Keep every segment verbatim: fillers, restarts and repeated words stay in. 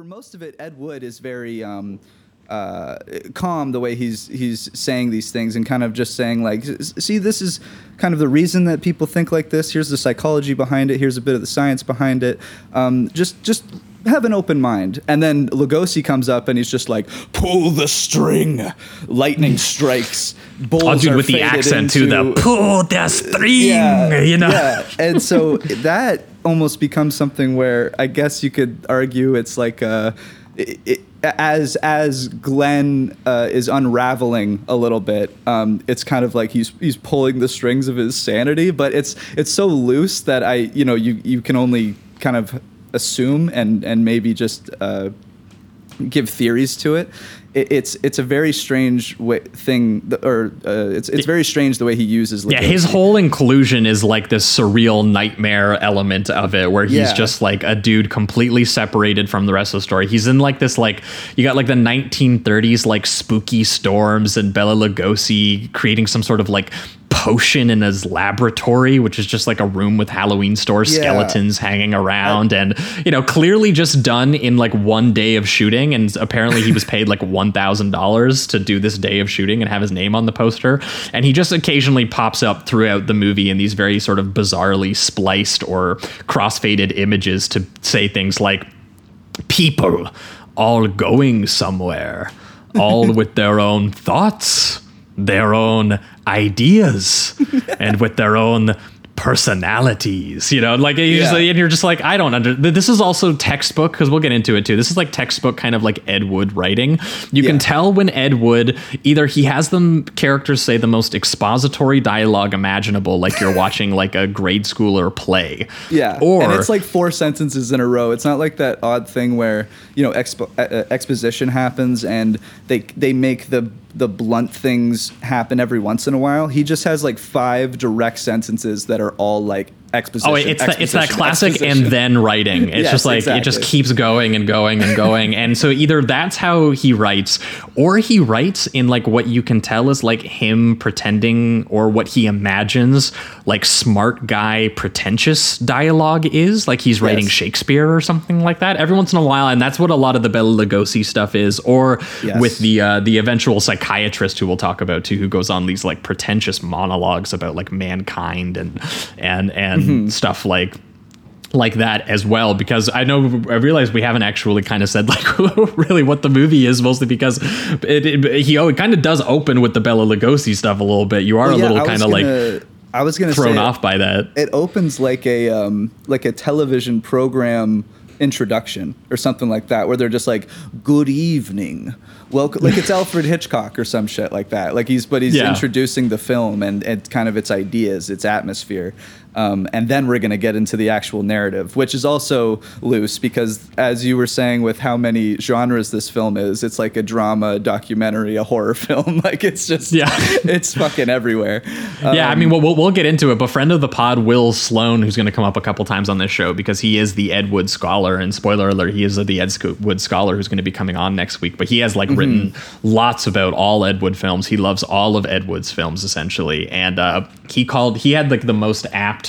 for most of it, Ed Wood is very um, uh, calm the way he's he's saying these things and kind of just saying, like, see, this is kind of the reason that people think like this. Here's the psychology behind it. Here's a bit of the science behind it. Um, just just have an open mind. And then Lugosi comes up and he's just like, pull the string. Lightning strikes. Bulls I'll do it with the accent into, to the pull the string, yeah, you know? Yeah. And so that almost becomes something where I guess you could argue it's like a, it, it, as as Glenn uh, is unraveling a little bit, um, it's kind of like he's he's pulling the strings of his sanity, but it's it's so loose that I you know you you can only kind of assume and and maybe just uh, give theories to it. It's it's a very strange way, thing, or uh, it's it's very strange the way he uses. Lugosi. Yeah, his whole inclusion is like this surreal nightmare element of it, where he's yeah. just like a dude completely separated from the rest of the story. He's in like this, like you got like the nineteen thirties like spooky storms and Bela Lugosi creating some sort of like potion in his laboratory, which is just like a room with Halloween store yeah. skeletons hanging around, and you know, clearly just done in like one day of shooting, and apparently he was paid like one thousand dollars to do this day of shooting and have his name on the poster, and he just occasionally pops up throughout the movie in these very sort of bizarrely spliced or crossfaded images to say things like, people all going somewhere, all with their own thoughts, their own ideas, and with their own personalities, you know, like yeah. just, and you're just like, I don't under this is also textbook, because we'll get into it too. This is like textbook kind of like Ed Wood writing. You yeah. can tell when Ed Wood, either he has them characters say the most expository dialogue imaginable, like you're watching like a grade schooler play, yeah or and it's like four sentences in a row. It's not like that odd thing where, you know, expo- uh, exposition happens and they they make the the blunt things happen every once in a while. He just has like five direct sentences that are all like exposition. Oh, it's that, it's that classic exposition. And then writing. It's yes, just like, exactly. It just keeps going and going and going. And so either that's how he writes, or he writes in like what you can tell is like him pretending, or what he imagines like smart guy, pretentious dialogue is, like he's writing yes. Shakespeare or something like that every once in a while. And that's what a lot of the Bela Lugosi stuff is, or yes. with the, uh, the eventual psychiatrist who we'll talk about too, who goes on these like pretentious monologues about like mankind and, and, and, Mm-hmm. stuff like like that as well, because I know I realize we haven't actually kind of said like really what the movie is, mostly because it, it he it kind of does open with the Bela Lugosi stuff a little bit. You are well, yeah, a little kind of like I was gonna thrown say off it, by that. It opens like a um like a television program introduction or something like that, where they're just like, good evening, welcome, like it's Alfred Hitchcock or some shit like that, like he's but he's yeah. introducing the film and, and kind of its ideas, its atmosphere, um and then we're going to get into the actual narrative, which is also loose, because as you were saying with how many genres this film is, it's like a drama, a documentary, a horror film, like it's just yeah it's fucking everywhere. um, yeah I mean, we'll, we'll we'll get into it, but friend of the pod Will Sloan, who's going to come up a couple times on this show because he is the Ed Wood scholar, and spoiler alert, he is the Ed Wood scholar who's going to be coming on next week, but he has like mm-hmm. written lots about all Ed Wood films. He loves all of Ed Wood's films essentially, and uh he called he had like the most apt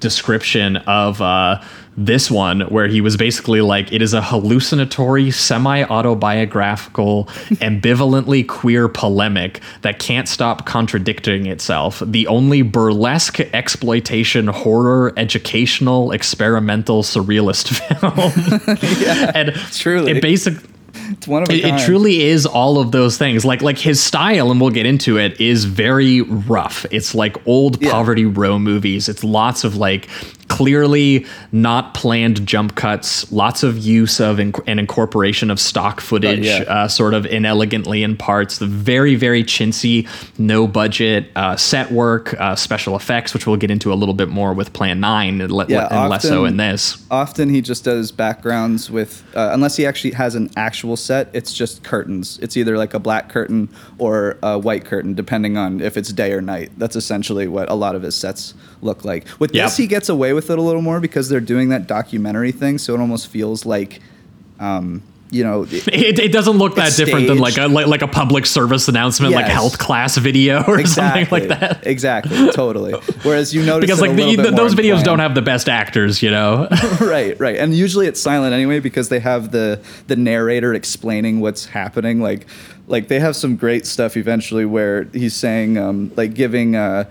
description of uh this one, where he was basically like, it is a hallucinatory, semi-autobiographical, ambivalently queer polemic that can't stop contradicting itself. The only burlesque, exploitation, horror, educational, experimental, surrealist film. yeah, and truly. It basically... It's one of a kind. It truly is all of those things. Like like his style, and we'll get into it, is very rough. It's like old yeah. Poverty Row movies. It's lots of like clearly not planned jump cuts, lots of use of inc- and incorporation of stock footage, uh, yeah. uh, sort of inelegantly in parts, the very, very chintzy, no budget uh, set work, uh, special effects, which we'll get into a little bit more with Plan nine and, le- yeah, and often, less so in this. Often he just does backgrounds with, uh, unless he actually has an actual set, it's just curtains. It's either like a black curtain or a white curtain, depending on if it's day or night. That's essentially what a lot of his sets look like. With yep. this, he gets away with it a little more because they're doing that documentary thing, so it almost feels like um you know, it, it, it doesn't look that different staged. than like a like, like a public service announcement, yes. like health class video or exactly. something like that. Exactly, totally. Whereas you notice because like the, the, those videos plan. don't have the best actors, you know. right, right, and usually it's silent anyway because they have the the narrator explaining what's happening. Like, like they have some great stuff eventually where he's saying um, like giving. Uh,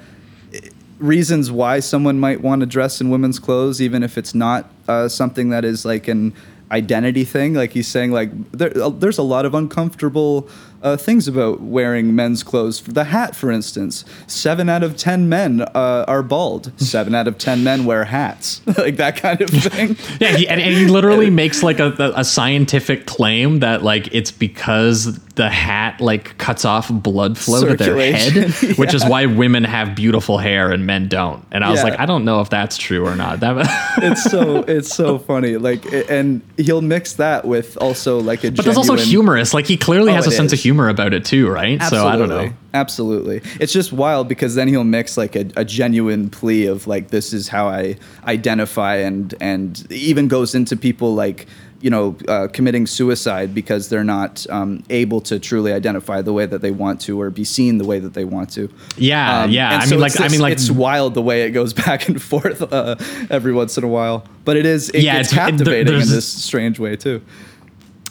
reasons why someone might want to dress in women's clothes, even if it's not uh, something that is like an identity thing. Like he's saying like there, uh, there's a lot of uncomfortable uh, things about wearing men's clothes. The hat, for instance, seven out of ten men uh, are bald. Seven out of ten men wear hats, like that kind of thing. yeah, he, and, and he literally makes like a, a scientific claim that like it's because the hat like cuts off blood flow to their head, yeah. which is why women have beautiful hair and men don't. And I yeah. was like, I don't know if that's true or not. That it's so it's so funny. Like, and he'll mix that with also like a. But genuine, that's also humorous. Like he clearly oh, has a sense is. of humor about it too, right? Absolutely. So I don't know. Absolutely. It's just wild because then he'll mix like a, a genuine plea of like this is how I identify, and and even goes into people like. you know, uh, committing suicide because they're not um, able to truly identify the way that they want to or be seen the way that they want to. Yeah, um, yeah. I so mean, like, I mean, like, it's wild the way it goes back and forth uh, every once in a while. But it is, it yeah, it's captivating it, in this strange way too.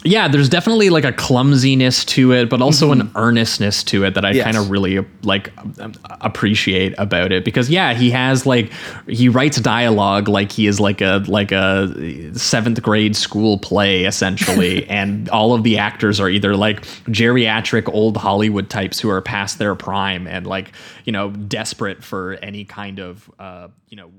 Yeah, there's definitely like a clumsiness to it, but also mm-hmm. an earnestness to it that I yes. kind of really like appreciate about it because yeah, he has like he writes dialogue like he is like a like a seventh grade school play essentially, and all of the actors are either like geriatric old Hollywood types who are past their prime and like you know desperate for any kind of uh, you know.